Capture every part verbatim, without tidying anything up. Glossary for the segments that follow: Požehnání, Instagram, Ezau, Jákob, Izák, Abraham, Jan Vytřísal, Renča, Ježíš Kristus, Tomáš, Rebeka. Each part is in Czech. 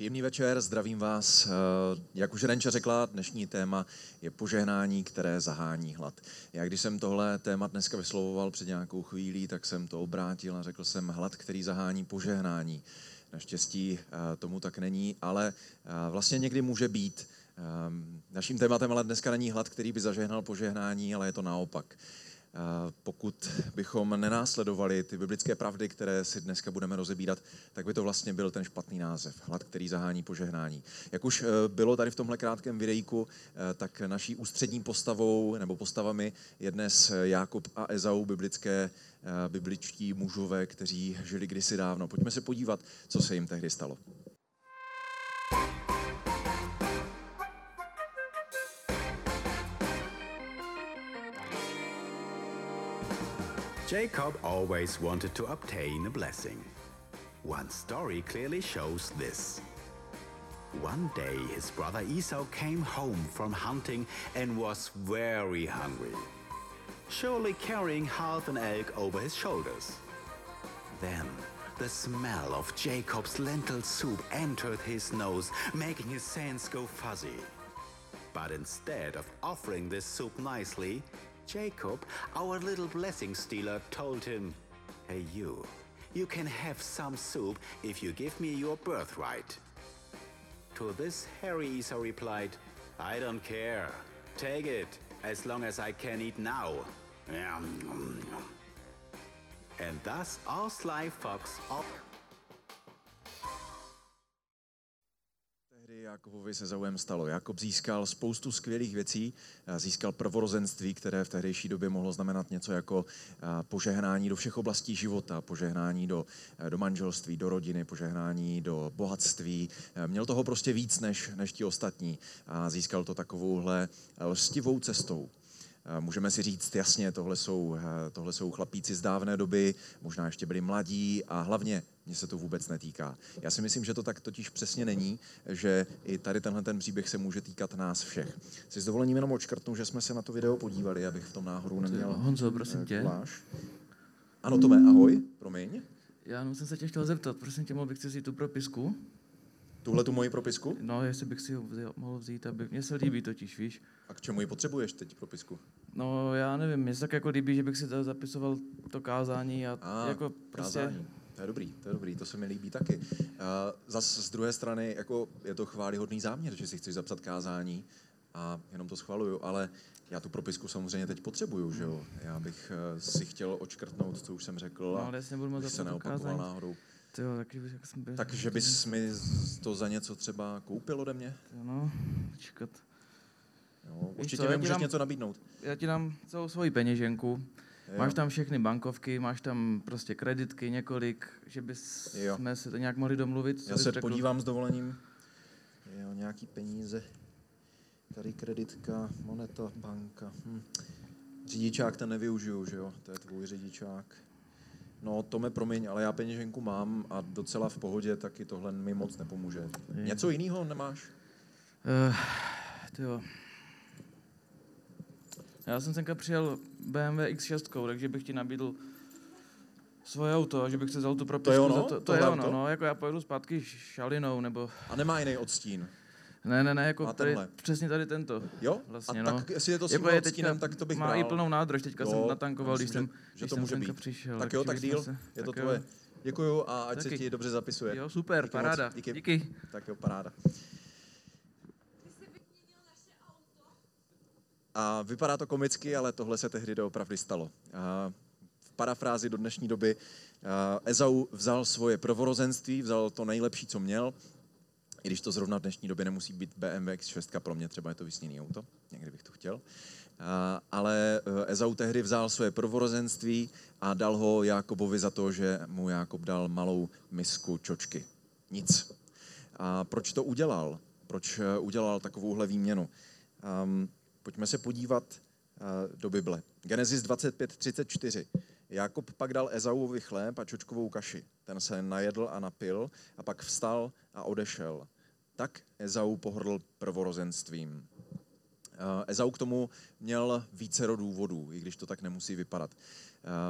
Příjemný večer, zdravím vás. Jak už Renča řekla, dnešní téma je požehnání, které zahání hlad. Já když jsem tohle téma dneska vyslovoval před nějakou chvílí, tak jsem to obrátil a řekl jsem hlad, který zahání požehnání. Naštěstí tomu tak není, ale vlastně někdy může být. Naším tématem ale dneska není hlad, který by zažehnal požehnání, ale je to naopak. Pokud bychom nenásledovali ty biblické pravdy, které si dneska budeme rozebírat, tak by to vlastně byl ten špatný název, hlad, který zahání požehnání. Jak už bylo tady v tomhle krátkém videjku, tak naší ústřední postavou nebo postavami je dnes Jákob a Ezau, biblické, bibličtí mužové, kteří žili kdysi dávno. Pojďme se podívat, co se jim tehdy stalo. Jacob always wanted to obtain a blessing. One story clearly shows this. One day his brother Esau came home from hunting and was very hungry, surely carrying half an egg over his shoulders. Then the smell of Jacob's lentil soup entered his nose, making his senses go fuzzy. But instead of offering this soup nicely, Jacob, our little blessing stealer, told him, "Hey you, you can have some soup if you give me your birthright." To this, Harry Esau replied, "I don't care. Take it, as long as I can eat now." And thus our sly fox up. Jákobovi se Ezauem stalo. Jákob získal spoustu skvělých věcí, získal prvorozenství, které v tehdejší době mohlo znamenat něco jako požehnání do všech oblastí života, požehnání do, do manželství, do rodiny, požehnání do bohatství. Měl toho prostě víc než, než ti ostatní a získal to takovouhle lstivou cestou. Můžeme si říct, jasně, tohle jsou, tohle jsou chlapíci z dávné doby, možná ještě byli mladí a hlavně mě se to vůbec netýká. Já si myslím, že to tak totiž přesně není, že i tady tenhle ten příběh se může týkat nás všech. Si s dovolením jenom odškrtnu, že jsme se na to video podívali, abych v tom náhodou neměl. Honzo, prosím tě. Kuláš. Ano, Tome, ahoj, promiň. Já jsem se tě chtěl zeptat, prosím tě, mohl bych si vzít tu propisku? Tuhle tu moji propisku? No, jestli bych si ji mohl vzít, aby mě se líbí totiž, víš. A k čemu ji potřebuješ teď propisku? No, já nevím, mě se tak jako líbí, že bych si zapisoval to kázání a, a jako prostě... Kázání. To je dobrý, to je dobrý, to se mi líbí taky. Uh, zas z druhé strany, jako je to chválihodný záměr, že si chceš zapsat kázání a jenom to schvaluju, ale já tu propisku samozřejmě teď potřebuju, že jo? Já bych uh, si chtěl odškrtnout, co už jsem řekl a no, ale budu se neopakoval náhodou. Jo, taky, jak jsem byl... Takže bys mi to za něco třeba koupil ode mě? No, čekat. Jo, určitě mi můžeš dám, něco nabídnout. Já ti dám celou svoji peněženku. Jo. Máš tam všechny bankovky, máš tam prostě kreditky několik, že bychom se to nějak mohli domluvit. Já se řekl? podívám s dovolením. Jo, nějaký peníze. Tady kreditka, moneta, banka. Hm. Řidičák ten nevyužiju, že jo? To je tvůj řidičák. No, Tome, promiň, ale já peněženku mám a docela v pohodě, taky tohle mi moc nepomůže. Něco jiného nemáš? Uh, tyjo. Já jsem tenka přijel bé em vé iks šest, takže bych ti nabídl svoje auto a že bych se vzal tu propisku. To je ono? Za to, to je ono, no, jako já pojedu zpátky šalinou, nebo... A nemá jiný odstín? Ne, ne, ne, jako tady, přesně tady tento. Jo? Vlastně, a no. Tak jestli je to s jako odstínem, tak to bych má bral. Má i plnou nádrž, teďka jo, jsem natankoval, myslím, když jsem, že když to může být. Přišel. Tak jo, tak díl, se, je to tvoje. Děkuju a ať taky se ti dobře zapisuje. Jo, super, díky paráda. Moc, díky. díky. Tak jo, paráda. A vypadá to komicky, ale tohle se tehdy doopravdy stalo. A v parafrázi do dnešní doby Ezau vzal svoje prvorozenství, vzal to nejlepší, co měl, i když to zrovna v dnešní době nemusí být bé em vé iks šest, pro mě třeba je to vysněný auto, někdy bych to chtěl. A, ale Ezau tehdy vzal své prvorozenství a dal ho Jákobovi za to, že mu Jákob dal malou misku čočky. Nic. A proč to udělal? Proč udělal takovouhle výměnu? Um, pojďme se podívat uh, do Bible. Genesis dvacet pět třicet čtyři. Jákob pak dal Ezauovi chléb a čočkovou kaši. Ten se najedl a napil a pak vstal a odešel. Tak Ezau pohrdl prvorozenstvím. Ezau k tomu měl vícero důvodů, i když to tak nemusí vypadat.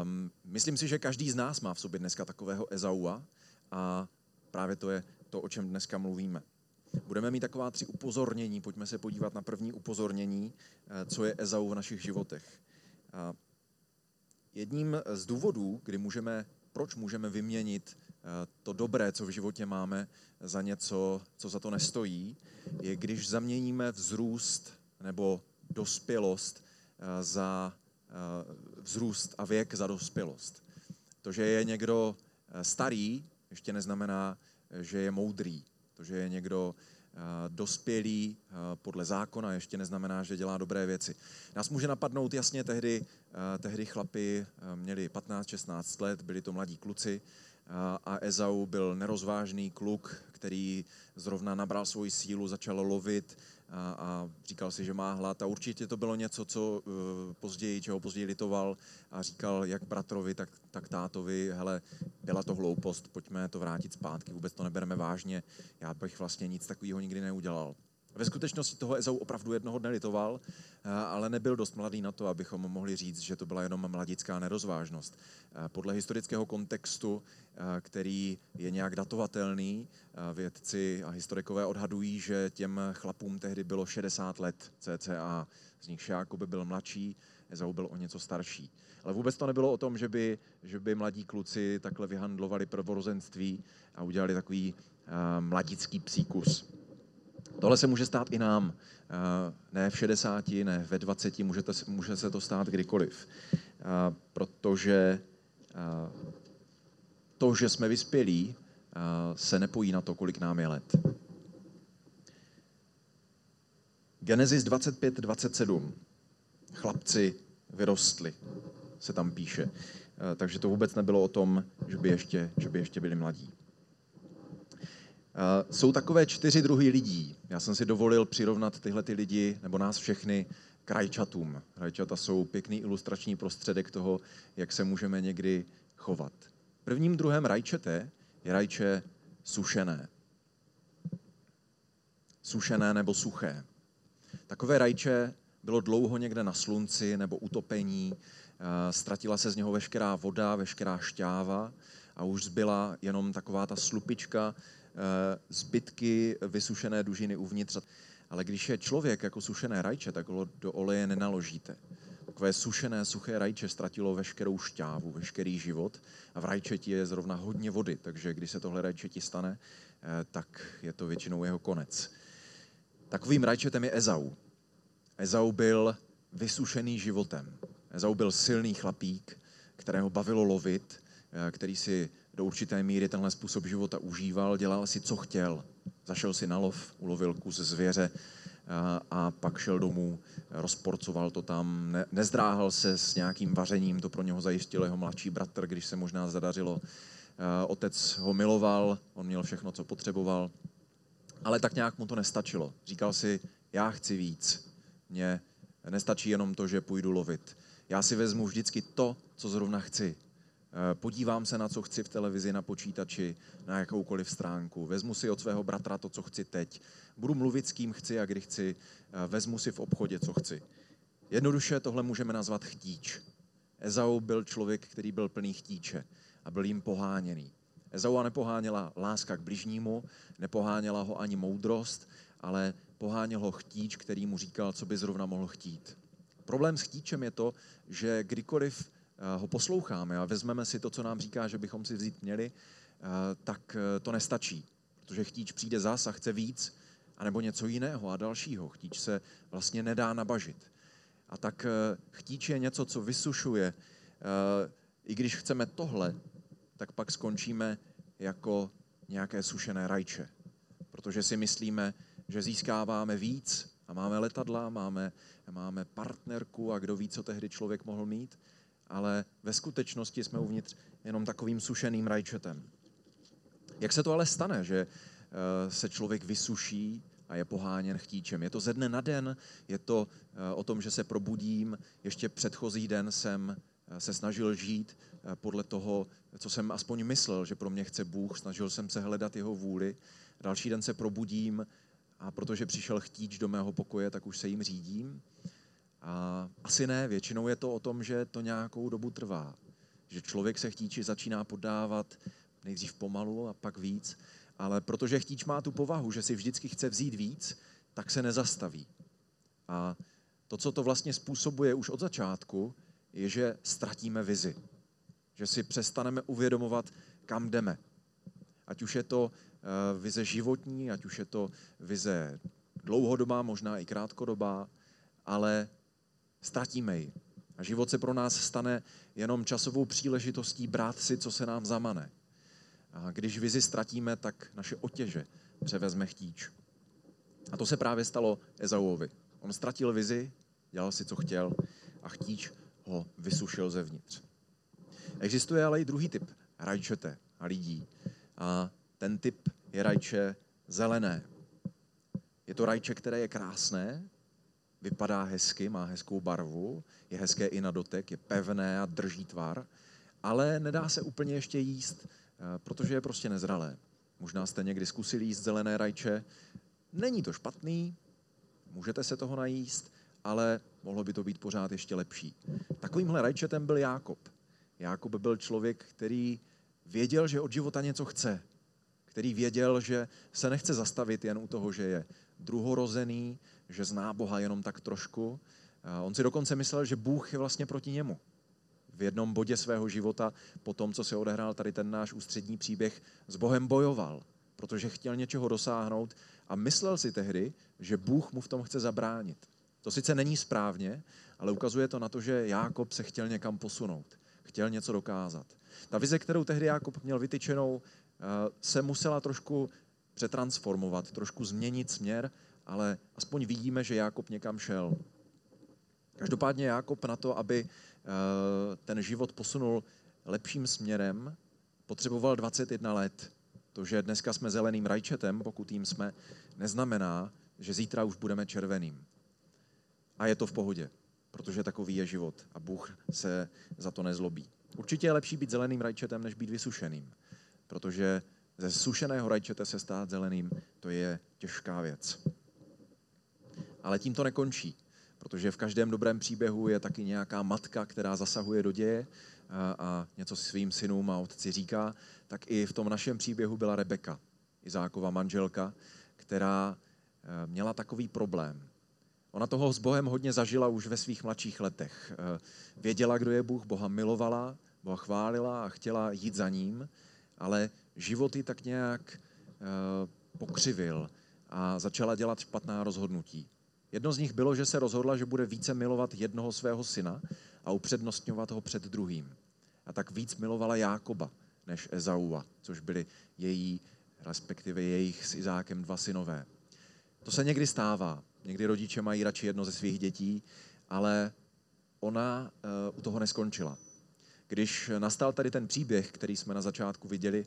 Um, myslím si, že každý z nás má v sobě dneska takového Ezaua a právě to je to, o čem dneska mluvíme. Budeme mít taková tři upozornění. Pojďme se podívat na první upozornění, co je Ezau v našich životech. Jedním z důvodů, kdy můžeme, proč můžeme vyměnit to dobré, co v životě máme, za něco, co za to nestojí, je, když zaměníme vzrůst nebo dospělost za vzrůst a věk za dospělost. To, že je někdo starý, ještě neznamená, že je moudrý. To, že je někdo dospělý podle zákona, ještě neznamená, že dělá dobré věci. Nás může napadnout, jasně, tehdy, tehdy chlapi měli patnáct šestnáct let, byli to mladí kluci a Ezau byl nerozvážný kluk, který zrovna nabral svoji sílu, začal lovit a, a říkal si, že má hlad. A určitě to bylo něco, co později, čeho později litoval a říkal jak bratrovi, tak, tak tátovi, hele, byla to hloupost, pojďme to vrátit zpátky, vůbec to nebereme vážně, já bych vlastně nic takového nikdy neudělal. Ve skutečnosti toho Ezau opravdu jednoho dne litoval, ale nebyl dost mladý na to, abychom mohli říct, že to byla jenom mladická nerozvážnost. Podle historického kontextu, který je nějak datovatelný, vědci a historikové odhadují, že těm chlapům tehdy bylo šedesát let cca. Z nich Jákob byl mladší, Ezau byl o něco starší. Ale vůbec to nebylo o tom, že by, že by mladí kluci takhle vyhandlovali prvorozenství a udělali takový mladický psíkus. Tohle se může stát i nám. Ne v šedesáti, ne ve dvaceti, můžete, může se to stát kdykoliv. Protože to, že jsme vyspělí, se nepojí na to, kolik nám je let. Genesis dvacet pět dvacet sedm. Chlapci vyrostli, se tam píše. Takže to vůbec nebylo o tom, že by ještě, že by ještě byli mladí. Uh, jsou takové čtyři druhy lidí. Já jsem si dovolil přirovnat tyhle ty lidi, nebo nás všechny, k rajčatům. Rajčata jsou pěkný ilustrační prostředek toho, jak se můžeme někdy chovat. Prvním druhem rajčete je rajče sušené. Sušené nebo suché. Takové rajče bylo dlouho někde na slunci nebo utopení, uh, ztratila se z něho veškerá voda, veškerá šťáva a už zbyla jenom taková ta slupička, zbytky vysušené dužiny uvnitř. Ale když je člověk jako sušené rajče, tak ho do oleje nenaložíte. Takové sušené, suché rajče ztratilo veškerou šťávu, veškerý život a v rajčeti je zrovna hodně vody, takže když se tohle rajčeti stane, tak je to většinou jeho konec. Takovým rajčetem je Ezau. Ezau byl vysušený životem. Ezau byl silný chlapík, kterého bavilo lovit, který si do určité míry tenhle způsob života užíval, dělal si, co chtěl. Zašel si na lov, ulovil kus zvěře a, a pak šel domů, rozporcoval to tam, ne, nezdráhal se s nějakým vařením, to pro něho zajistil jeho mladší bratr, když se možná zadařilo. Otec ho miloval, on měl všechno, co potřeboval, ale tak nějak mu to nestačilo. Říkal si, já chci víc, mně nestačí jenom to, že půjdu lovit. Já si vezmu vždycky to, co zrovna chci. Podívám se na co chci v televizi, na počítači, na jakoukoliv stránku. Vezmu si od svého bratra to, co chci teď. Budu mluvit s kým chci a kdy chci. Vezmu si v obchodě, co chci. Jednoduše tohle můžeme nazvat chtíč. Ezau byl člověk, který byl plný chtíče a byl jim poháněný. Ezaua nepoháněla láska k bližnímu, nepoháněla ho ani moudrost, ale poháněl ho chtíč, který mu říkal, co by zrovna mohl chtít. Problém s chtíčem je to, že kdykoliv ho posloucháme a vezmeme si to, co nám říká, že bychom si vzít měli, tak to nestačí, protože chtíč přijde zas a chce víc, anebo něco jiného a dalšího. Chtíč se vlastně nedá nabažit. A tak chtíč je něco, co vysušuje. I když chceme tohle, tak pak skončíme jako nějaké sušené rajče, protože si myslíme, že získáváme víc a máme letadla, máme, máme partnerku a kdo ví, co tehdy člověk mohl mít, ale ve skutečnosti jsme uvnitř jenom takovým sušeným rajčetem. Jak se to ale stane, že se člověk vysuší a je poháněn chtíčem? Je to ze dne na den, je to o tom, že se probudím, ještě předchozí den jsem se snažil žít podle toho, co jsem aspoň myslel, že pro mě chce Bůh, snažil jsem se hledat jeho vůli, další den se probudím a protože přišel chtíč do mého pokoje, tak už se jim řídím. A asi ne, většinou je to o tom, že to nějakou dobu trvá. Že člověk se chtíči začíná poddávat nejdřív pomalu a pak víc ale protože chtíč má tu povahu, že si vždycky chce vzít víc, tak se nezastaví. A to, co to vlastně způsobuje už od začátku, je, že ztratíme vizi. Že si přestaneme uvědomovat, kam jdeme. Ať už je to vize životní, ať už je to vize dlouhodobá, možná i krátkodobá, ale ztratíme ji. A život se pro nás stane jenom časovou příležitostí brát si, co se nám zamane. A když vizi ztratíme, tak naše otěže převezme chtíč. A to se právě stalo Ezauovi. On ztratil vizi, dělal si, co chtěl, a chtíč ho vysušil zevnitř. Existuje ale i druhý typ rajčete a lidí. A ten typ je rajče zelené. Je to rajče, které je krásné, vypadá hezky, má hezkou barvu, je hezké i na dotek, je pevné a drží tvar, ale nedá se úplně ještě jíst, protože je prostě nezralé. Možná jste někdy zkusili jíst zelené rajče. Není to špatný, můžete se toho najíst, ale mohlo by to být pořád ještě lepší. Takovýmhle rajčetem byl Jákob. Jákob byl člověk, který věděl, že od života něco chce. Který věděl, že se nechce zastavit jen u toho, že je druhorozený, že zná Boha jenom tak trošku. On si dokonce myslel, že Bůh je vlastně proti němu. V jednom bodě svého života, po tom, co se odehrál tady ten náš ústřední příběh, s Bohem bojoval, protože chtěl něčeho dosáhnout a myslel si tehdy, že Bůh mu v tom chce zabránit. To sice není správně, ale ukazuje to na to, že Jákob se chtěl někam posunout, chtěl něco dokázat. Ta vize, kterou tehdy Jákob měl vytyčenou, se musela trošku přetransformovat, trošku změnit směr, ale aspoň vidíme, že Jákob někam šel. Každopádně Jákob na to, aby ten život posunul lepším směrem, potřeboval dvacet jedna let. To, že dneska jsme zeleným rajčetem, pokud jim jsme, neznamená, že zítra už budeme červeným. A je to v pohodě, protože takový je život a Bůh se za to nezlobí. Určitě je lepší být zeleným rajčetem, než být vysušeným, protože ze sušeného rajčete se stát zeleným, to je těžká věc. Ale tím to nekončí, protože v každém dobrém příběhu je taky nějaká matka, která zasahuje do děje a, a něco svým synům a otci říká, tak i v tom našem příběhu byla Rebeka, Izákova manželka, která měla takový problém. Ona toho s Bohem hodně zažila už ve svých mladších letech. Věděla, kdo je Bůh, Boha milovala, Boha chválila a chtěla jít za ním, ale život ji tak nějak pokřivil a začala dělat špatná rozhodnutí. Jedno z nich bylo, že se rozhodla, že bude více milovat jednoho svého syna a upřednostňovat ho před druhým. A tak víc milovala Jákoba než Ezaua, což byli její, respektive jejich s Izákem dva synové. To se někdy stává. Někdy rodiče mají radši jedno ze svých dětí, ale ona uh, u toho neskončila. Když nastal tady ten příběh, který jsme na začátku viděli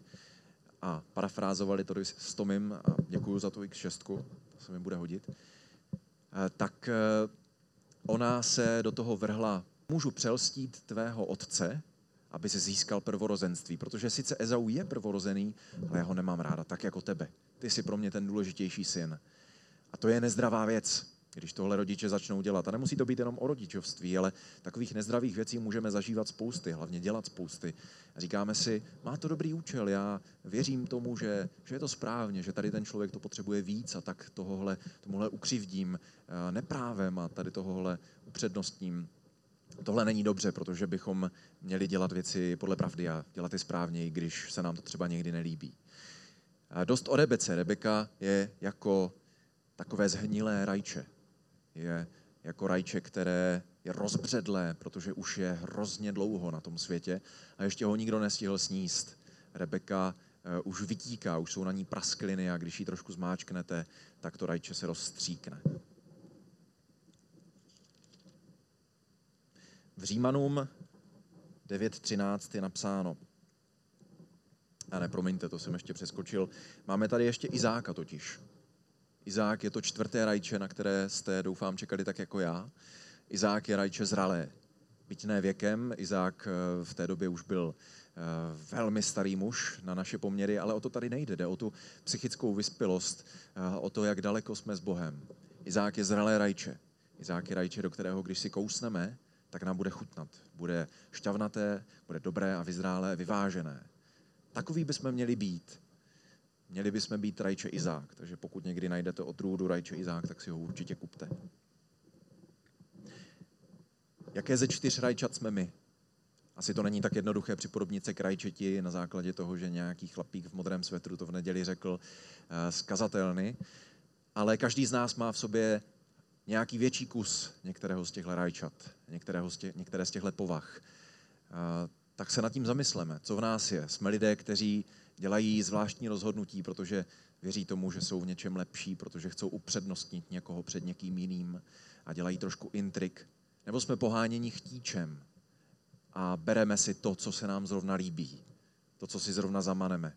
a parafrázovali to s Tomim, a děkuju za tu iks šest, to se mi bude hodit, uh, tak uh, ona se do toho vrhla. Můžu přelstít tvého otce, aby se získal prvorozenství, protože sice Ezau je prvorozený, ale já ho nemám ráda, tak jako tebe. Ty jsi pro mě ten důležitější syn. A to je nezdravá věc, když tohle rodiče začnou dělat. A nemusí to být jenom o rodičovství, ale takových nezdravých věcí můžeme zažívat spousty, hlavně dělat spousty. A říkáme si, má to dobrý účel, já věřím tomu, že, že je to správně, že tady ten člověk to potřebuje víc a tak tohohle, tomuhle ukřivdím neprávem a tady tohohle upřednostním. Tohle není dobře, protože bychom měli dělat věci podle pravdy a dělat je správně, i když se nám to třeba někdy nelíbí. A dost o Rebece. Rebeka je jako takové zhnilé rajče. Je jako rajče, které je rozbředlé, protože už je hrozně dlouho na tom světě a ještě ho nikdo nestihl sníst. Rebeka uh, už vytíká, už jsou na ní praskliny a když ji trošku zmáčknete, tak to rajče se rozstříkne. V Římanům devět třináct je napsáno. A ne, promiňte, to jsem ještě přeskočil. Máme tady ještě Izáka totiž. Izák je to čtvrté rajče, na které jste, doufám, čekali tak jako já. Izák je rajče zralé. Byť ne věkem, Izák v té době už byl velmi starý muž na naše poměry, ale o to tady nejde, jde o tu psychickou vyspělost, o to, jak daleko jsme s Bohem. Izák je zralé rajče. Izák je rajče, do kterého, když si kousneme, tak nám bude chutnat. Bude šťavnaté, bude dobré a vyzrálé, vyvážené. Takový bychom měli být. Měli bychom být rajče Izák, takže pokud někdy najdete odrůdu rajče Izák, tak si ho určitě kupte. Jaké ze čtyř rajčat jsme my? Asi to není tak jednoduché připodobnit se k rajčeti na základě toho, že nějaký chlapík v modrém svetru to v neděli řekl z kazatelny, ale každý z nás má v sobě nějaký větší kus některého z těchto rajčat, některého z těch, některé z těchto povah. Tak se nad tím zamysleme, co v nás je. Jsme lidé, kteří dělají zvláštní rozhodnutí, protože věří tomu, že jsou v něčem lepší, protože chcou upřednostnit někoho před někým jiným a dělají trošku intrik. Nebo jsme poháněni chtíčem a bereme si to, co se nám zrovna líbí, to, co si zrovna zamaneme.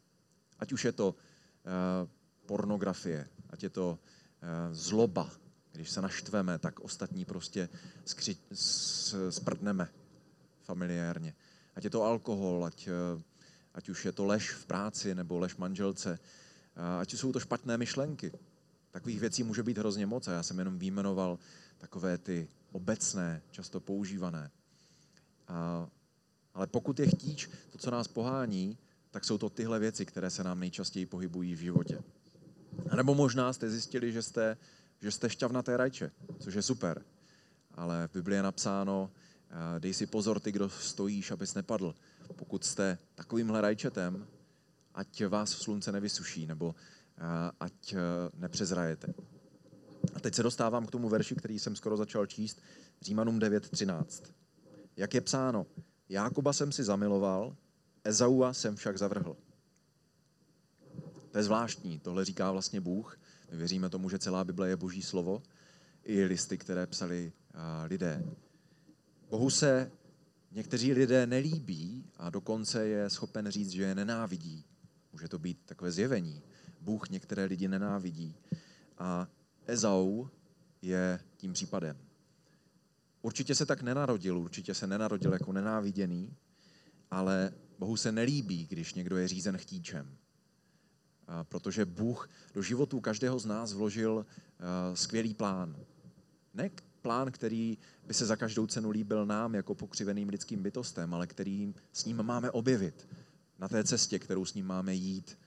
Ať už je to uh, pornografie, ať je to uh, zloba, když se naštveme, tak ostatní prostě skři- s- sprdneme familiárně. Ať je to alkohol, ať, uh, ať už je to lež v práci nebo lež manželce, uh, ať jsou to špatné myšlenky. Takových věcí může být hrozně moc a já jsem jenom vyjmenoval takové ty obecné, často používané. A, ale pokud je chtíč, to, co nás pohání, tak jsou to tyhle věci, které se nám nejčastěji pohybují v životě. A nebo možná jste zjistili, že jste, že jste šťavnaté rajče, což je super. Ale v Biblii je napsáno, dej si pozor ty, kdo stojíš, abys nepadl. Pokud jste takovýmhle rajčetem, ať vás slunce nevysuší, nebo ať nepřezrajete. A teď se dostávám k tomu verši, který jsem skoro začal číst, Římanům devět třináct. Jak je psáno, Jákoba jsem si zamiloval, Ezaua jsem však zavrhl. To je zvláštní, tohle říká vlastně Bůh. My věříme tomu, že celá Bible je Boží slovo, i listy, které psali lidé. Bohu se někteří lidé nelíbí a dokonce je schopen říct, že je nenávidí. Může to být takové zjevení. Bůh některé lidi nenávidí. A Ezau je tím případem. Určitě se tak nenarodil, určitě se nenarodil jako nenáviděný, ale Bohu se nelíbí, když někdo je řízen chtíčem. A protože Bůh do životů každého z nás vložil uh, skvělý plán. Ne plán, který by se za každou cenu líbil nám jako pokřiveným lidským bytostem, ale který s ním máme objevit na té cestě, kterou s ním máme jít.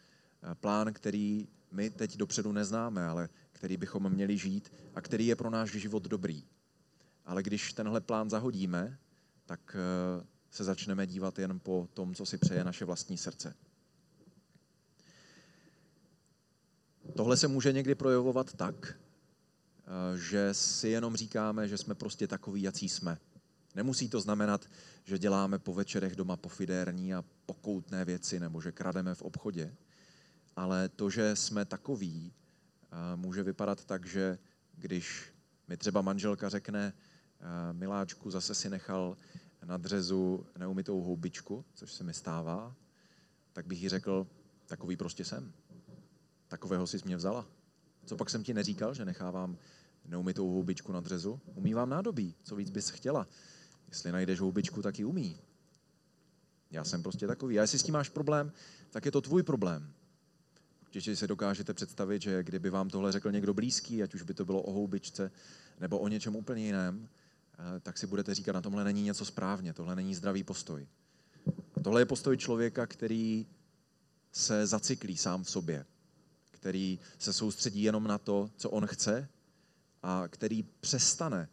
Plán, který my teď dopředu neznáme, ale který bychom měli žít a který je pro náš život dobrý. Ale když tenhle plán zahodíme, tak se začneme dívat jen po tom, co si přeje naše vlastní srdce. Tohle se může někdy projevovat tak, že si jenom říkáme, že jsme prostě takoví, jací jsme. Nemusí to znamenat, že děláme po večerech doma pofidérní a pokoutné věci nebo že krademe v obchodě, ale to, že jsme takoví, může vypadat tak, že když mi třeba manželka řekne, miláčku, zase si nechal na dřezu neumytou houbičku, což se mi stává, tak bych jí řekl, takový prostě jsem. Takového jsi mě vzala. Co pak jsem ti neříkal, že nechávám neumytou houbičku na dřezu? Umývám nádobí, co víc bys chtěla. Jestli najdeš houbičku, tak ji umí. Já jsem prostě takový. A jestli s tím máš problém, tak je to tvůj problém. Určitě si dokážete představit, že kdyby vám tohle řekl někdo blízký, ať už by to bylo o houbičce nebo o něčem úplně jiném, tak si budete říkat, na tomhle není něco správně, tohle není zdravý postoj. A tohle je postoj člověka, který se zacyklí sám v sobě, který se soustředí jenom na to, co on chce a který přestane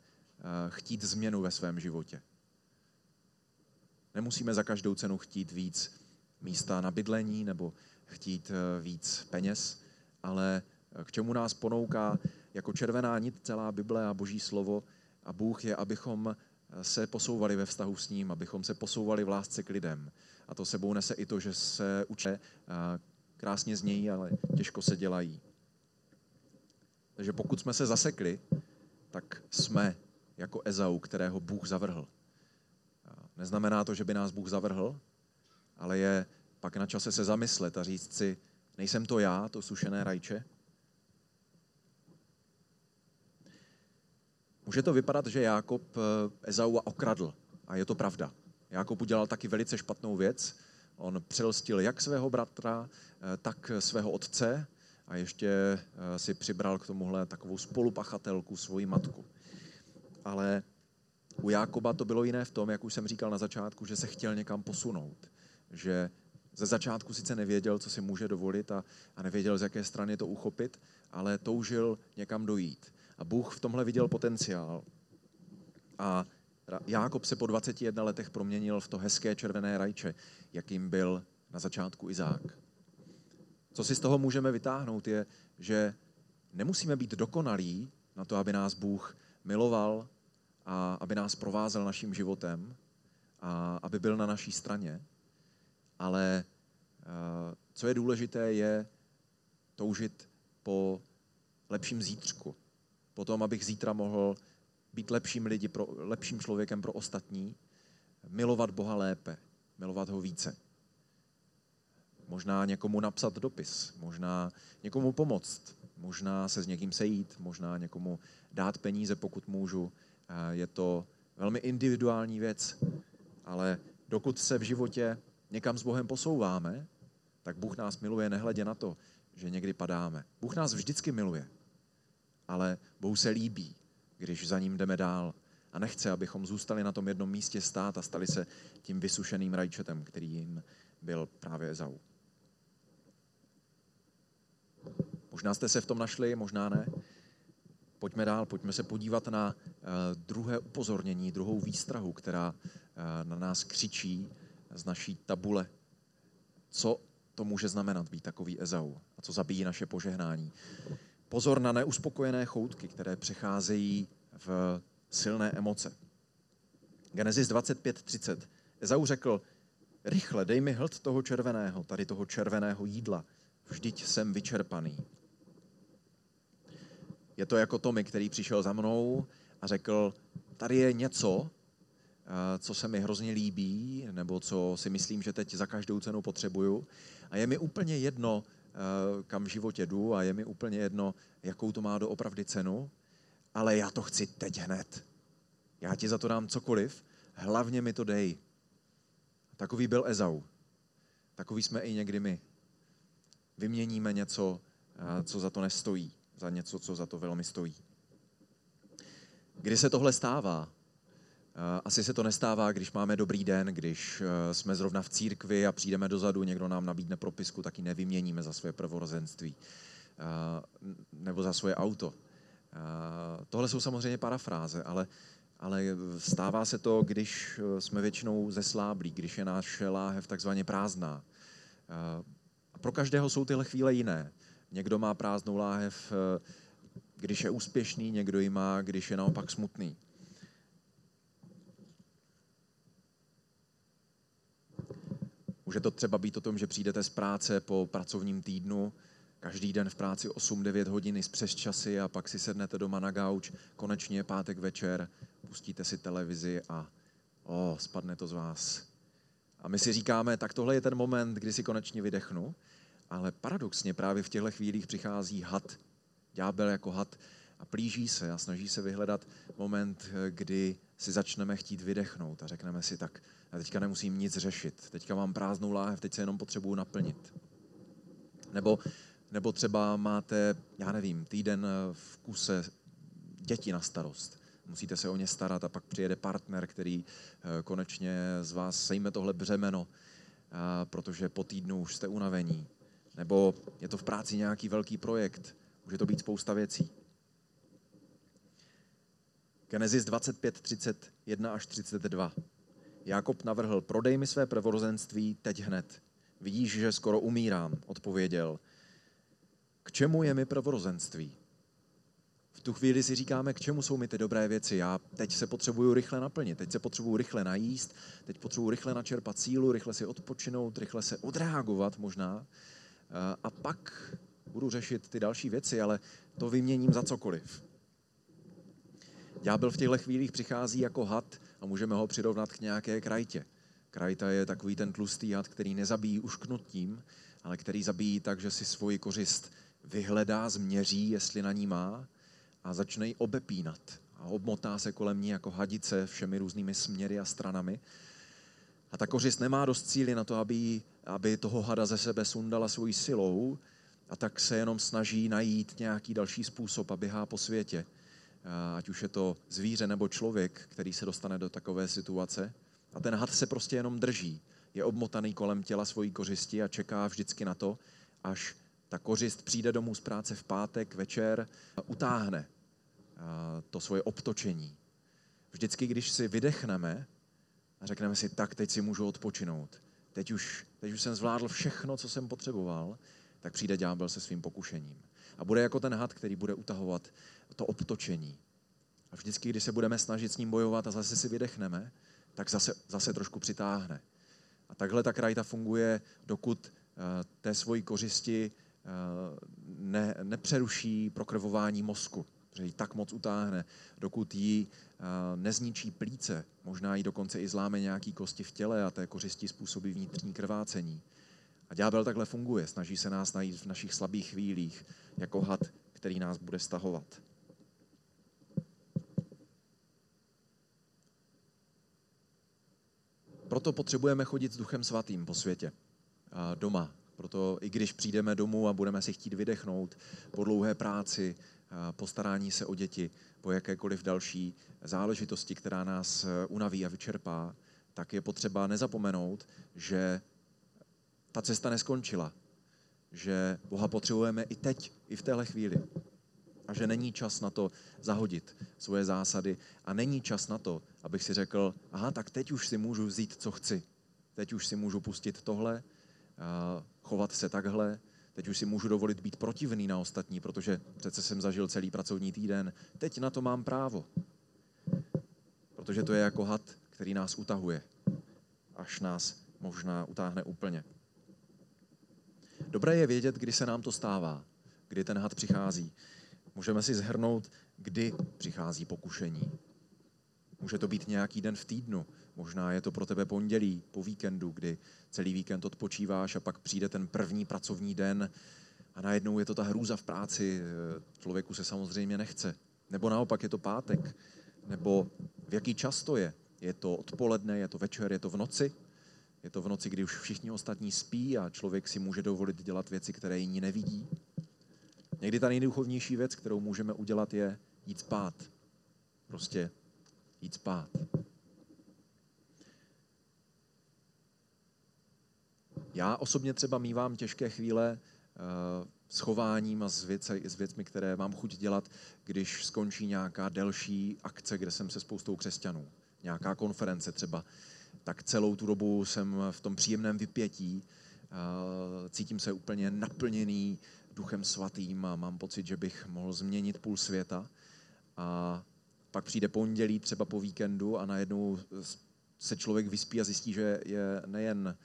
chtít změnu ve svém životě. Nemusíme za každou cenu chtít víc místa na bydlení nebo chtít víc peněz, ale k čemu nás ponouká jako červená nit celá Bible a Boží slovo a Bůh je, abychom se posouvali ve vztahu s ním, abychom se posouvali v lásce k lidem. A to sebou nese i to, že se učíme, krásně znějí, ale těžko se dělají. Takže pokud jsme se zasekli, tak jsme jako Ezau, kterého Bůh zavrhl. Neznamená to, že by nás Bůh zavrhl, ale je pak na čase se zamyslet a říct si, nejsem to já, to sušené rajče? Může to vypadat, že Jákob Ezaua okradl. A je to pravda. Jákob udělal taky velice špatnou věc. On přelstil jak svého bratra, tak svého otce a ještě si přibral k tomuhle takovou spolupachatelku, svoji matku. Ale u Jákoba to bylo jiné v tom, jak už jsem říkal na začátku, že se chtěl někam posunout, že Ze začátku sice nevěděl, co si může dovolit a, a nevěděl, z jaké strany to uchopit, ale toužil někam dojít. A Bůh v tomhle viděl potenciál. A Jákob se po dvaceti jedna letech proměnil v to hezké červené rajče, jakým byl na začátku Izák. Co si z toho můžeme vytáhnout je, že nemusíme být dokonalí na to, aby nás Bůh miloval a aby nás provázel naším životem a aby byl na naší straně. Ale co je důležité, je toužit po lepším zítřku. Po tom, abych zítra mohl být lepším, lidi pro, lepším člověkem pro ostatní, milovat Boha lépe, milovat ho více. Možná někomu napsat dopis, možná někomu pomoct, možná se s někým sejít, možná někomu dát peníze, pokud můžu. Je to velmi individuální věc, ale dokud se v životě někam s Bohem posouváme, tak Bůh nás miluje nehledě na to, že někdy padáme. Bůh nás vždycky miluje, ale Bohu se líbí, když za ním jdeme dál a nechce, abychom zůstali na tom jednom místě stát a stali se tím vysušeným rajčetem, který jim byl právě Ezau. Možná jste se v tom našli, možná ne. Pojďme dál, pojďme se podívat na druhé upozornění, druhou výstrahu, která na nás křičí z naší tabule. Co to může znamenat být takový Ezau a co zabíjí naše požehnání? Pozor na neuspokojené choutky, které přecházejí v silné emoce. Genesis dvacet pět třicet. Ezau řekl, rychle dej mi hlt toho červeného, tady toho červeného jídla. Vždyť jsem vyčerpaný. Je to jako Tomi, který přišel za mnou a řekl, tady je něco, co se mi hrozně líbí, nebo co si myslím, že teď za každou cenu potřebuju. A je mi úplně jedno, kam v životě jdu a je mi úplně jedno, jakou to má doopravdy cenu, ale já to chci teď hned. Já ti za to dám cokoliv, hlavně mi to dej. Takový byl Ezau. Takový jsme i někdy my. Vyměníme něco, co za to nestojí, za něco, co za to velmi stojí. Kdy se tohle stává? Asi se to nestává, když máme dobrý den, když jsme zrovna v církvi a přijdeme dozadu, někdo nám nabídne propisku, tak ji nevyměníme za své prvorozenství nebo za svoje auto. Tohle jsou samozřejmě parafráze, ale, ale stává se to, když jsme většinou zesláblí, když je naše láhev takzvaně prázdná. Pro každého jsou tyhle chvíle jiné. Někdo má prázdnou láhev, když je úspěšný, někdo ji má, když je naopak smutný. Může to třeba být o tom, že přijdete z práce po pracovním týdnu, každý den v práci osm devět hodin z přesčasy a pak si sednete doma na gauč, konečně je pátek večer, pustíte si televizi a oh, spadne to z vás. A my si říkáme, tak tohle je ten moment, kdy si konečně vydechnu, ale paradoxně právě v těchto chvílích přichází had, ďábel jako had a plíží se a snaží se vyhledat moment, kdy si začneme chtít vydechnout a řekneme si tak, já teďka nemusím nic řešit, teďka mám prázdnou láhev, teď se jenom potřebuju naplnit. Nebo, nebo třeba máte, já nevím, týden v kuse děti na starost. Musíte se o ně starat a pak přijede partner, který konečně z vás sejme tohle břemeno, protože po týdnu už jste unavení. Nebo je to v práci nějaký velký projekt, může to být spousta věcí. Genesis dvacet pět třicet jedna až třicet dva. Jákob navrhl, prodej mi své prvorozenství teď hned. Vidíš, že skoro umírám, odpověděl. K čemu je mi prvorozenství? V tu chvíli si říkáme, k čemu jsou mi ty dobré věci. Já teď se potřebuju rychle naplnit, teď se potřebuju rychle najíst, teď potřebuju rychle načerpat sílu, rychle si odpočinout, rychle se odreagovat možná. A pak budu řešit ty další věci, ale to vyměním za cokoliv. Ďábel v těchto chvílích přichází jako had a můžeme ho přirovnat k nějaké krajtě. Krajta je takový ten tlustý had, který nezabíjí už knutím, ale který zabíjí tak, že si svoji kořist vyhledá, změří, jestli na ní má, a začne ji obepínat. A obmotá se kolem ní jako hadice všemi různými směry a stranami. A ta kořist nemá dost síly na to, aby, aby toho hada ze sebe sundala svojí silou, a tak se jenom snaží najít nějaký další způsob a běhá po světě. Ať už je to zvíře nebo člověk, který se dostane do takové situace. A ten had se prostě jenom drží. je obmotaný kolem těla svojí kořisti a čeká vždycky na to, až ta kořist přijde domů z práce v pátek večer a utáhne to svoje obtočení. Vždycky, když si vydechneme a řekneme si, tak teď si můžu odpočinout, teď už, teď už jsem zvládl všechno, co jsem potřeboval, tak přijde ďábel se svým pokušením. A bude jako ten had, který bude utahovat to obtočení. A vždycky, když se budeme snažit s ním bojovat a zase si vydechneme, tak zase, zase trošku přitáhne. A takhle ta krajta funguje, dokud té svojí kořisti ne, nepřeruší prokrvování mozku, že ji tak moc utáhne, dokud ji nezničí plíce, možná ji dokonce i zláme nějaký kosti v těle a té kořisti způsobí vnitřní krvácení. A ďábel takhle funguje, snaží se nás najít v našich slabých chvílích jako had, který nás bude stahovat. Proto potřebujeme chodit s Duchem Svatým po světě, a doma. Proto i když přijdeme domů a budeme si chtít vydechnout po dlouhé práci, po starání se o děti, po jakékoliv další záležitosti, která nás unaví a vyčerpá, tak je potřeba nezapomenout, že ta cesta neskončila, že Boha potřebujeme i teď, i v téhle chvíli a že není čas na to zahodit svoje zásady a není čas na to, abych si řekl, aha, tak teď už si můžu vzít, co chci, teď už si můžu pustit tohle, chovat se takhle, teď už si můžu dovolit být protivný na ostatní, protože přece jsem zažil celý pracovní týden, teď na to mám právo, protože to je jako had, který nás utahuje, až nás možná utáhne úplně. Dobré je vědět, kdy se nám to stává, kdy ten had přichází. Můžeme si shrnout, kdy přichází pokušení. Může to být nějaký den v týdnu, možná je to pro tebe pondělí, po víkendu, kdy celý víkend odpočíváš a pak přijde ten první pracovní den a najednou je to ta hrůza v práci, člověku se samozřejmě nechce. Nebo naopak je to pátek, nebo v jaký čas to je. Je to odpoledne, je to večer, je to v noci. Je to v noci, kdy už všichni ostatní spí a člověk si může dovolit dělat věci, které jiní nevidí. Někdy ta nejduchovnější věc, kterou můžeme udělat, je jít spát. Prostě jít spát. Já osobně třeba mívám těžké chvíle uh, s chováním a s, věce, s věcmi, které mám chuť dělat, když skončí nějaká delší akce, kde jsem se spoustou křesťanů. Nějaká konference třeba. Tak celou tu dobu jsem v tom příjemném vypětí, cítím se úplně naplněný Duchem Svatým a mám pocit, že bych mohl změnit půl světa. A pak přijde pondělí, třeba po víkendu a najednou se člověk vyspí a zjistí, že je nejen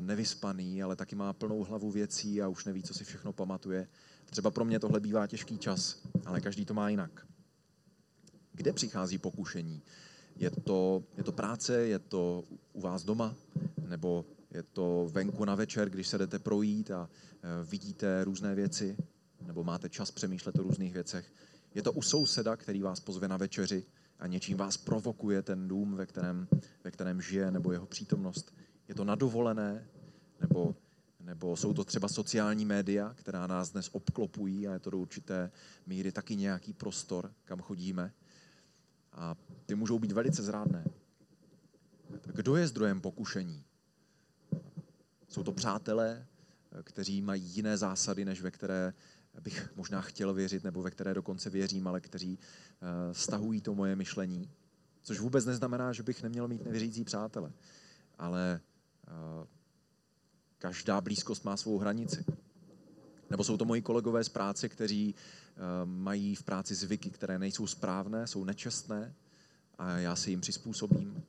nevyspaný, ale taky má plnou hlavu věcí a už neví, co si všechno pamatuje. Třeba pro mě tohle bývá těžký čas, ale každý to má jinak. Kde přichází pokušení? Je to, je to práce, je to u vás doma, nebo je to venku na večer, když se jdete projít a vidíte různé věci, nebo máte čas přemýšlet o různých věcech. Je to u souseda, který vás pozve na večeři a něčím vás provokuje ten dům, ve kterém, ve kterém žije, nebo jeho přítomnost. Je to na dovolené, nebo, nebo jsou to třeba sociální média, která nás dnes obklopují a je to do určité míry taky nějaký prostor, kam chodíme. A ty můžou být velice zrádné. Kdo je zdrojem pokušení? Jsou to přátelé, kteří mají jiné zásady, než ve které bych možná chtěl věřit, nebo ve které dokonce věřím, ale kteří stahují to moje myšlení. Což vůbec neznamená, že bych neměl mít nevěřící přátele. Ale každá blízkost má svou hranici. Nebo jsou to moji kolegové z práce, kteří mají v práci zvyky, které nejsou správné, jsou nečestné a já se jim přizpůsobím.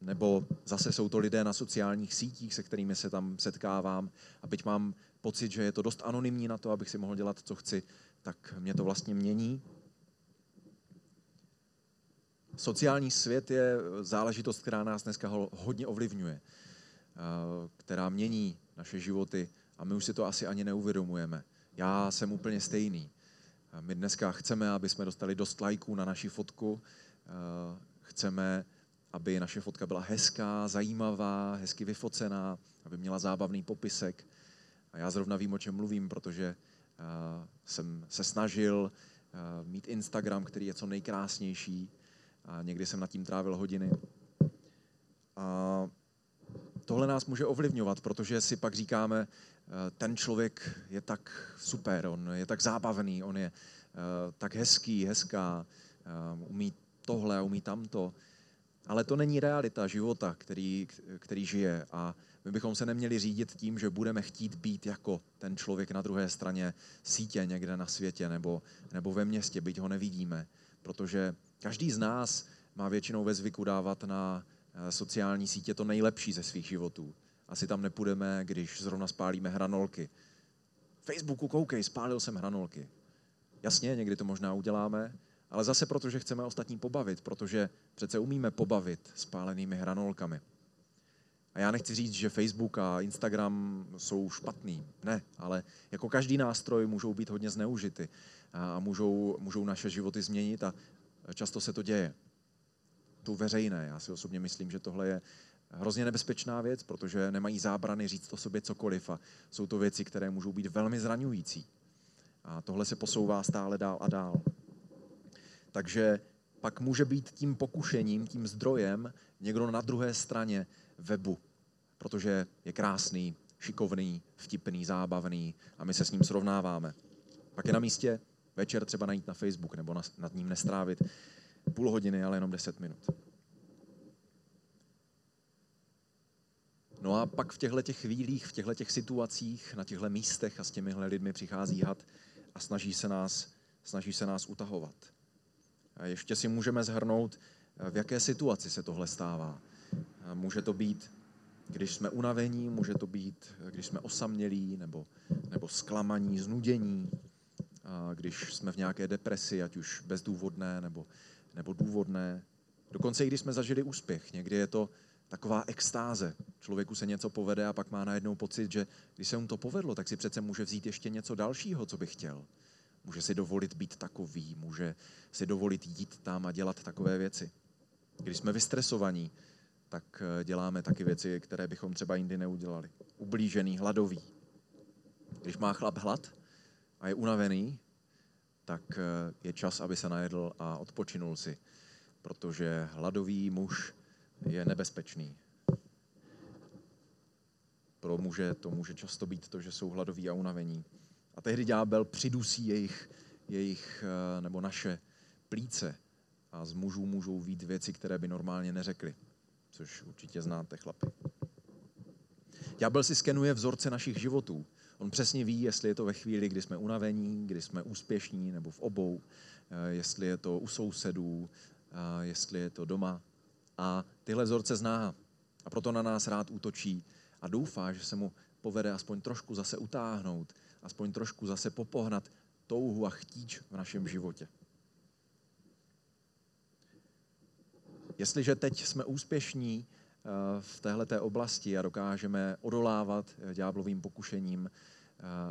Nebo zase jsou to lidé na sociálních sítích, se kterými se tam setkávám a byť mám pocit, že je to dost anonymní na to, abych si mohl dělat, co chci, tak mě to vlastně mění. Sociální svět je záležitost, která nás dneska hodně ovlivňuje, která mění naše životy a my už si to asi ani neuvědomujeme. Já jsem úplně stejný. My dneska chceme, aby jsme dostali dost lajků na naši fotku. Chceme, aby naše fotka byla hezká, zajímavá, hezky vyfocená, aby měla zábavný popisek. A já zrovna vím, o čem mluvím, protože jsem se snažil mít Instagram, který je co nejkrásnější. A někdy jsem nad tím trávil hodiny. A tohle nás může ovlivňovat, protože si pak říkáme, ten člověk je tak super, on je tak zábavný, on je tak hezký, hezká, umí tohle, umí tamto. Ale to není realita života, který, který žije. A my bychom se neměli řídit tím, že budeme chtít být jako ten člověk na druhé straně sítě někde na světě nebo, nebo ve městě, byť ho nevidíme. Protože každý z nás má většinou ve zvyku dávat na sociální sítě to nejlepší ze svých životů. Asi tam nepůjdeme, když zrovna spálíme hranolky. V Facebooku koukej, spálil jsem hranolky. Jasně, někdy to možná uděláme, ale zase protože chceme ostatní pobavit, protože přece umíme pobavit spálenými hranolkami. A já nechci říct, že Facebook a Instagram jsou špatný. Ne, ale jako každý nástroj můžou být hodně zneužity a můžou, můžou naše životy změnit a často se to děje. Tu veřejné, já si osobně myslím, že tohle je hrozně nebezpečná věc, protože nemají zábrany říct o sobě cokoliv a jsou to věci, které můžou být velmi zraňující. A tohle se posouvá stále dál a dál. Takže pak může být tím pokušením, tím zdrojem někdo na druhé straně webu, protože je krásný, šikovný, vtipný, zábavný a my se s ním srovnáváme. Pak je na místě večer třeba najít na Facebook nebo nad ním nestrávit půl hodiny, ale jenom deset minut. No a pak v těchto chvílích, v těchto situacích, na těchto místech a s těmihle lidmi přichází had a snaží se nás, snaží se nás utahovat. A ještě si můžeme shrnout, v jaké situaci se tohle stává. A může to být, když jsme unavení, může to být, když jsme osamělí nebo, nebo zklamaní, znudění, a když jsme v nějaké depresi, ať už bezdůvodné nebo, nebo důvodné. Dokonce i když jsme zažili úspěch. Někdy je to taková extáze. Člověku se něco povede a pak má najednou pocit, že když se mu to povedlo, tak si přece může vzít ještě něco dalšího, co by chtěl. Může si dovolit být takový, může si dovolit jít tam a dělat takové věci. Když jsme vystresovaní, tak děláme taky věci, které bychom třeba jindy neudělali. Ublížený, hladový. Když má chlap hlad a je unavený, tak je čas, aby se najedl a odpočinul si, protože hladový muž je nebezpečný. Pro muže to může často být to, že jsou hladoví a unavení. A tehdy ďábel přidusí jejich, jejich nebo naše plíce a z mužů můžou vít věci, které by normálně neřekli, což určitě znáte, chlapi. Ďábel si skenuje vzorce našich životů. On přesně ví, jestli je to ve chvíli, kdy jsme unavení, kdy jsme úspěšní nebo v obou, jestli je to u sousedů, jestli je to doma. A tyhle vzorce zná a proto na nás rád útočí a doufá, že se mu povede aspoň trošku zase utáhnout, aspoň trošku zase popohnat touhu a chtíč v našem životě. Jestliže teď jsme úspěšní v téhleté oblasti a dokážeme odolávat ďáblovým pokušením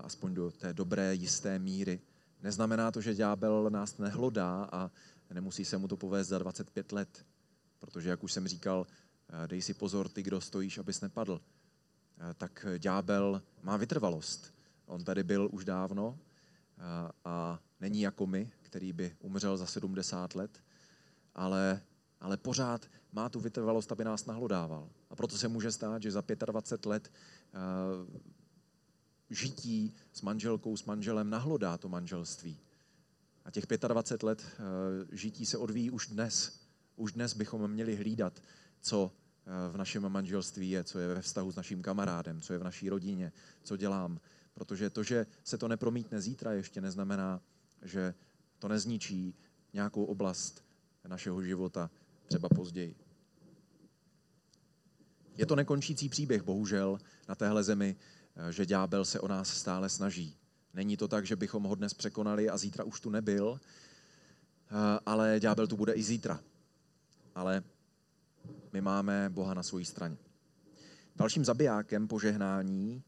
aspoň do té dobré, jisté míry, neznamená to, že ďábel nás nehlodá a nemusí se mu to povést za dvacet pět let. Protože, jak už jsem říkal, dej si pozor, ty, kdo stojíš, abys nepadl. Tak ďábel má vytrvalost. On tady byl už dávno a není jako my, který by umřel za sedmdesát let, ale, ale pořád má tu vytrvalost, aby nás nahlodával. A proto se může stát, že za dvacet pět let žití s manželkou, s manželem nahlodá to manželství. A těch dvacet pět let žití se odvíjí už dnes. Už dnes bychom měli hlídat, co v našem manželství je, co je ve vztahu s naším kamarádem, co je v naší rodině, co dělám. Protože to, že se to nepromítne zítra, ještě neznamená, že to nezničí nějakou oblast našeho života třeba později. Je to nekončící příběh, bohužel, na téhle zemi, že ďábel se o nás stále snaží. Není to tak, že bychom ho dnes překonali a zítra už tu nebyl, ale ďábel tu bude i zítra. Ale my máme Boha na své straně. Dalším zabijákem požehnání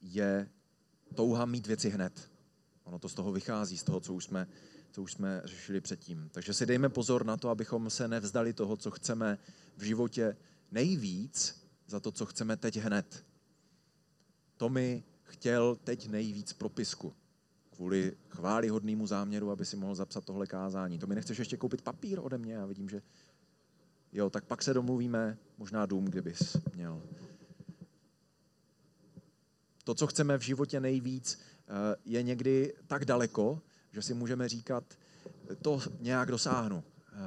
je touha mít věci hned. Ono to z toho vychází, z toho, co už jsme, co už jsme řešili předtím. Takže si dejme pozor na to, abychom se nevzdali toho, co chceme v životě nejvíc, za to, co chceme teď hned. To mi chtěl teď nejvíc propisku. Kvůli chválihodnému záměru, aby si mohl zapsat tohle kázání. To mi nechceš ještě koupit papír ode mě? Já vidím, že Jo, tak pak se domluvíme, možná dům, kdybys měl. To, co chceme v životě nejvíc, je někdy tak daleko, že si můžeme říkat, to nějak dosáhnu.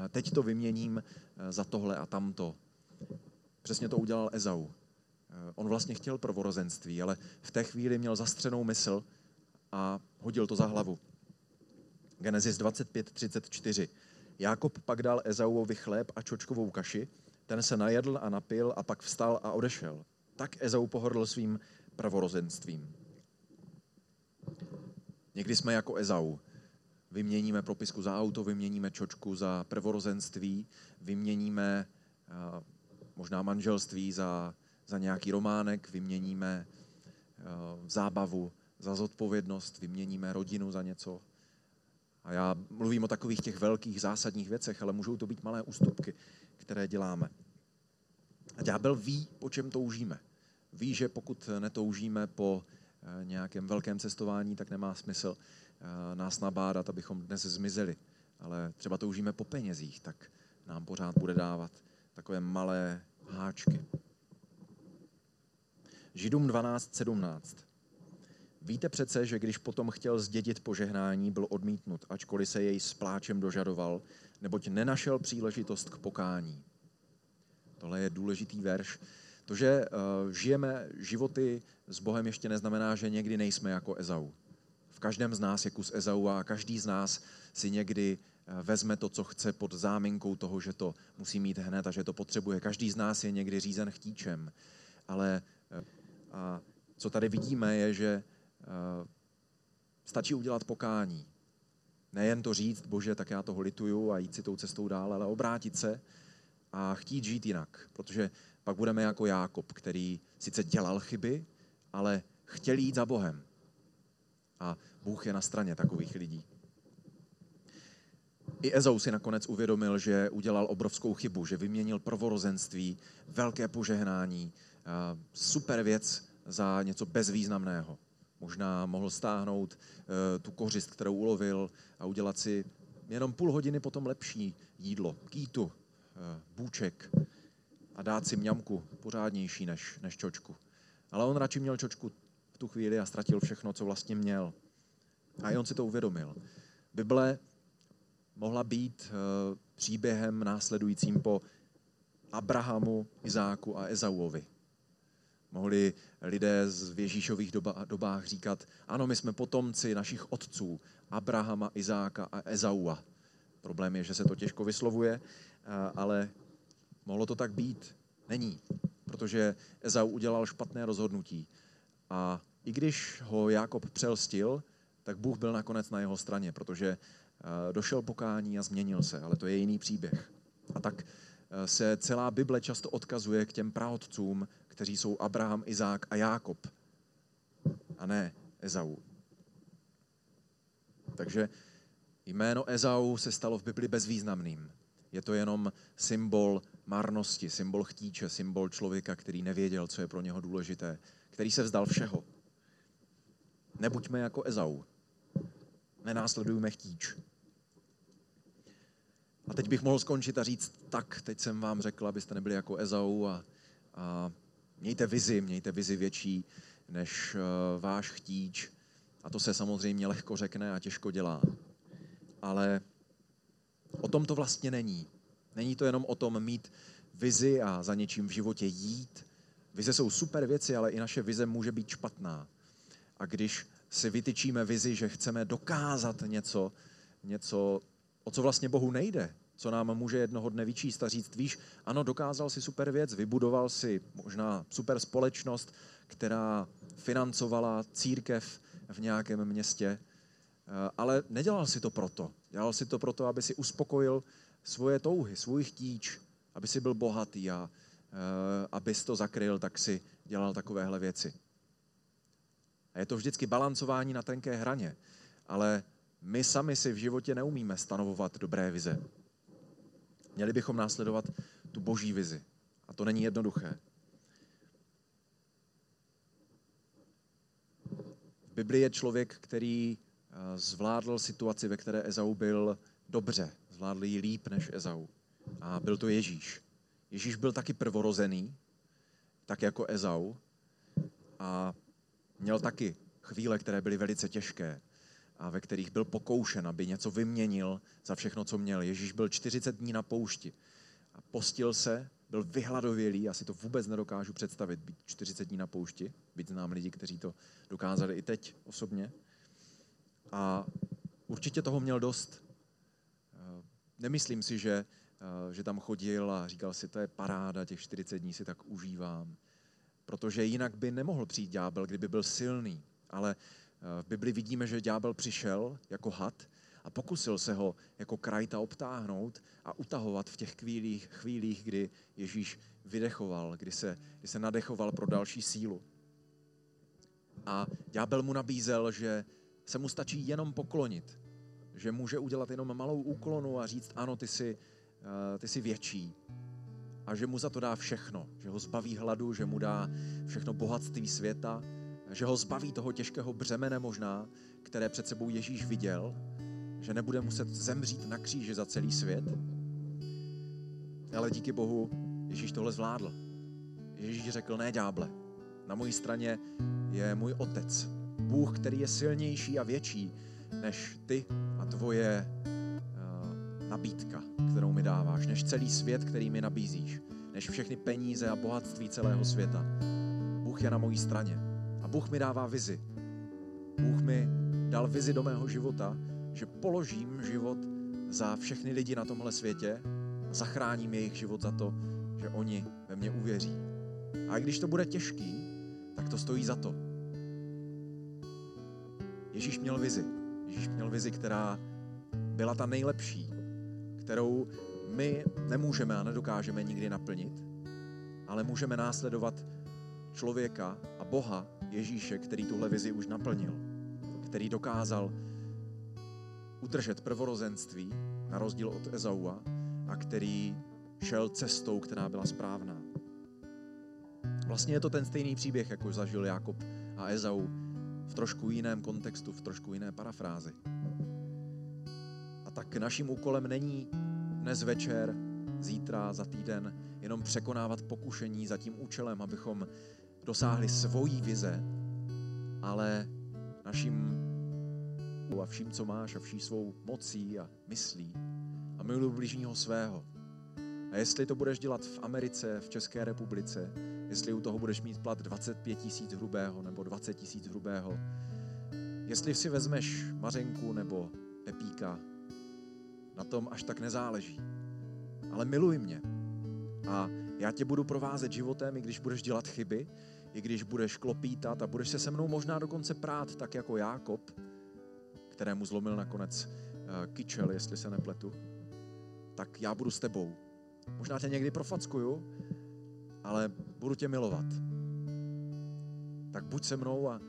Teď to vyměním za tohle a tamto. Přesně to udělal Ezau. On vlastně chtěl prvorozenství, ale v té chvíli měl zastřenou mysl a hodil to za hlavu. Genesis dvacet pět třicet čtyři. Jákob pak dal Ezauovi chléb a čočkovou kaši, ten se najedl a napil a pak vstal a odešel. Tak Ezau pohrdl svým pravorozenstvím. Někdy jsme jako Ezau. Vyměníme propisku za auto, vyměníme čočku za prvorozenství, vyměníme uh, možná manželství za, za nějaký románek, vyměníme uh, zábavu za zodpovědnost, vyměníme rodinu za něco. A já mluvím o takových těch velkých zásadních věcech, ale můžou to být malé ústupky, které děláme. A ďábel ví, po čem toužíme. Ví, že pokud netoužíme po nějakém velkém cestování, tak nemá smysl nás nabádat, abychom dnes zmizeli. Ale třeba toužíme po penězích, tak nám pořád bude dávat takové malé háčky. Židům dvanáct sedmnáct. Víte přece, že když potom chtěl zdědit požehnání, byl odmítnut, ačkoliv se jej s pláčem dožadoval, neboť nenašel příležitost k pokání. Tohle je důležitý verš. To, že žijeme životy s Bohem, ještě neznamená, že někdy nejsme jako Ezau. V každém z nás je kus Ezau a každý z nás si někdy vezme to, co chce pod záminkou toho, že to musí mít hned a že to potřebuje. Každý z nás je někdy řízen chtíčem. Ale a co tady vidíme, je, že stačí udělat pokání. Nejen to říct, Bože, tak já toho lituju a jít si tou cestou dál, ale obrátit se a chtít žít jinak, protože pak budeme jako Jákob, který sice dělal chyby, ale chtěl jít za Bohem. A Bůh je na straně takových lidí. I Ezau si nakonec uvědomil, že udělal obrovskou chybu, že vyměnil prvorozenství, velké požehnání, super věc za něco bezvýznamného. Možná mohl stáhnout tu kořist, kterou ulovil a udělat si jenom půl hodiny potom lepší jídlo, kýtu, bůček, a dát si mňamku pořádnější než, než čočku. Ale on radši měl čočku v tu chvíli a ztratil všechno, co vlastně měl. A i on si to uvědomil. Bible mohla být uh, příběhem následujícím po Abrahamu, Izáku a Ezauovi. Mohli lidé z Ježíšových doba, dobách říkat, ano, my jsme potomci našich otců, Abrahama, Izáka a Ezaua. Problém je, že se to těžko vyslovuje, uh, ale... Mohlo to tak být? Není, protože Ezau udělal špatné rozhodnutí. A i když ho Jákob přelstil, tak Bůh byl nakonec na jeho straně, protože došel pokání a změnil se, ale to je jiný příběh. A tak se celá Bible často odkazuje k těm praotcům, kteří jsou Abraham, Izák a Jákob, a ne Ezau. Takže jméno Ezau se stalo v Bibli bezvýznamným. Je to jenom symbol marnosti, symbol chtíče, symbol člověka, který nevěděl, co je pro něho důležité, který se vzdal všeho. Nebuďme jako Ezau. Nenásledujme chtíč. A teď bych mohl skončit a říct, tak, teď jsem vám řekl, abyste nebyli jako Ezau a, a mějte vizi, mějte vizi větší než uh, váš chtíč. A to se samozřejmě lehko řekne a těžko dělá. Ale o tom to vlastně není. Není to jenom o tom mít vizi a za něčím v životě jít. Vize jsou super věci, ale i naše vize může být špatná. A když si vytyčíme vizi, že chceme dokázat něco, něco, o co vlastně Bohu nejde, co nám může jednoho dne vyčíst a říct, víš, ano, dokázal si super věc, vybudoval si možná super společnost, která financovala církev v nějakém městě, ale nedělal si to proto. Dělal si to proto, aby si uspokojil svoje touhy, svůj chtíč, aby si byl bohatý a e, abys to zakryl, tak si dělal takovéhle věci. A je to vždycky balancování na tenké hraně, ale my sami si v životě neumíme stanovovat dobré vize. Měli bychom následovat tu boží vizi. A to není jednoduché. V Biblii je člověk, který zvládl situaci, ve které Ezau byl dobře. Zvládl ji líp než Ezau. A byl to Ježíš. Ježíš byl taky prvorozený, tak jako Ezau, a měl taky chvíle, které byly velice těžké a ve kterých byl pokoušen, aby něco vyměnil za všechno, co měl. Ježíš byl čtyřicet dní na poušti a postil se, byl vyhladovělý, já si to vůbec nedokážu představit, být čtyřicet dní na poušti, byť znám lidi, kteří to dokázali i teď osobně. A určitě toho měl dost. Nemyslím si, že, že tam chodil a říkal si, to je paráda, těch čtyřicet dní si tak užívám. Protože jinak by nemohl přijít ďábel, kdyby byl silný. Ale v Bibli vidíme, že ďábel přišel jako had a pokusil se ho jako krajta obtáhnout a utahovat v těch chvílích, chvílích kdy Ježíš vydechoval, kdy se, kdy se nadechoval pro další sílu. A ďábel mu nabízel, že se mu stačí jenom poklonit, že může udělat jenom malou úklonu a říct, ano, ty jsi, ty jsi větší. A že mu za to dá všechno, že ho zbaví hladu, že mu dá všechno bohatství světa, že ho zbaví toho těžkého břemene možná, které před sebou Ježíš viděl, že nebude muset zemřít na kříži za celý svět. Ale díky Bohu Ježíš tohle zvládl. Ježíš řekl, ne ďáble, na mojí straně je můj otec, Bůh, který je silnější a větší než ty a tvoje uh, nabídka, kterou mi dáváš, než celý svět, který mi nabízíš, než všechny peníze a bohatství celého světa. Bůh je na mojí straně a Bůh mi dává vizi. Bůh mi dal vizi do mého života, že položím život za všechny lidi na tomhle světě a zachráním jejich život za to, že oni ve mě uvěří. A když to bude těžký, tak to stojí za to. Ježíš měl vizi. Ježíš měl vizi, která byla ta nejlepší, kterou my nemůžeme a nedokážeme nikdy naplnit, ale můžeme následovat člověka a Boha Ježíše, který tuhle vizi už naplnil, který dokázal udržet prvorozenství na rozdíl od Ezaua a který šel cestou, která byla správná. Vlastně je to ten stejný příběh, jako zažil Jákob a Ezau, v trošku jiném kontextu, v trošku jiné parafrázi. A tak naším úkolem není dnes večer, zítra, za týden, jenom překonávat pokušení za tím účelem, abychom dosáhli svojí vize, ale naším a vším, co máš a vší svou mocí a myslí a miluji bližního svého. A jestli to budeš dělat v Americe, v České republice, jestli u toho budeš mít plat dvacet pět tisíc hrubého nebo dvacet tisíc hrubého, jestli si vezmeš Mařenku nebo Pepíka, na tom až tak nezáleží. Ale miluj mě. A já tě budu provázet životem, i když budeš dělat chyby, i když budeš klopítat a budeš se se mnou možná dokonce prát, tak jako Jákob, kterému zlomil nakonec uh, kyčel, jestli se nepletu, tak já budu s tebou. Možná tě někdy profackuju, ale budu tě milovat. Tak buď se mnou a,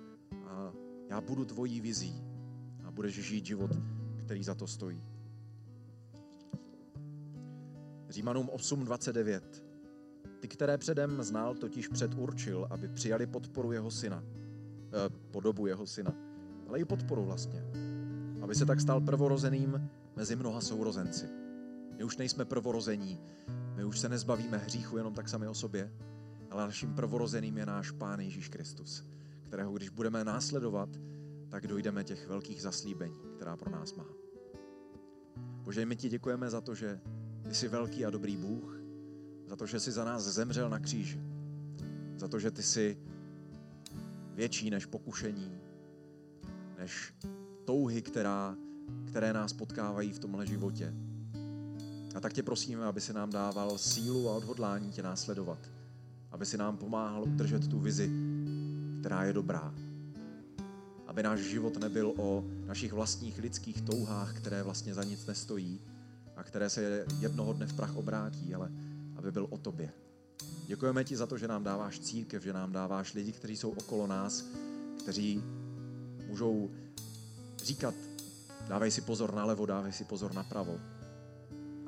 a já budu tvojí vizí a budeš žít život, který za to stojí. Římanům osm dvacet devět. Ty, které předem znal, totiž předurčil, aby přijali podporu jeho syna, eh, podobu jeho syna, ale i podporu vlastně, aby se tak stal prvorozeným mezi mnoha sourozenci. My už nejsme prvorození, my už se nezbavíme hříchu jenom tak sami o sobě, ale naším prvorozeným je náš Pán Ježíš Kristus, kterého když budeme následovat, tak dojdeme těch velkých zaslíbení, která pro nás má. Bože, my ti děkujeme za to, že ty jsi velký a dobrý Bůh, za to, že jsi za nás zemřel na kříži, za to, že ty jsi větší než pokušení, než touhy, která, které nás potkávají v tomhle životě. A tak tě prosíme, aby si nám dával sílu a odhodlání tě následovat. Aby si nám pomáhal udržet tu vizi, která je dobrá. Aby náš život nebyl o našich vlastních lidských touhách, které vlastně za nic nestojí a které se jednoho dne v prach obrátí, ale aby byl o tobě. Děkujeme ti za to, že nám dáváš církev, že nám dáváš lidi, kteří jsou okolo nás, kteří můžou říkat, dávej si pozor nalevo, dávej si pozor napravo.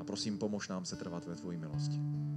Prosím, pomož nám se trvat ve tvojí milosti.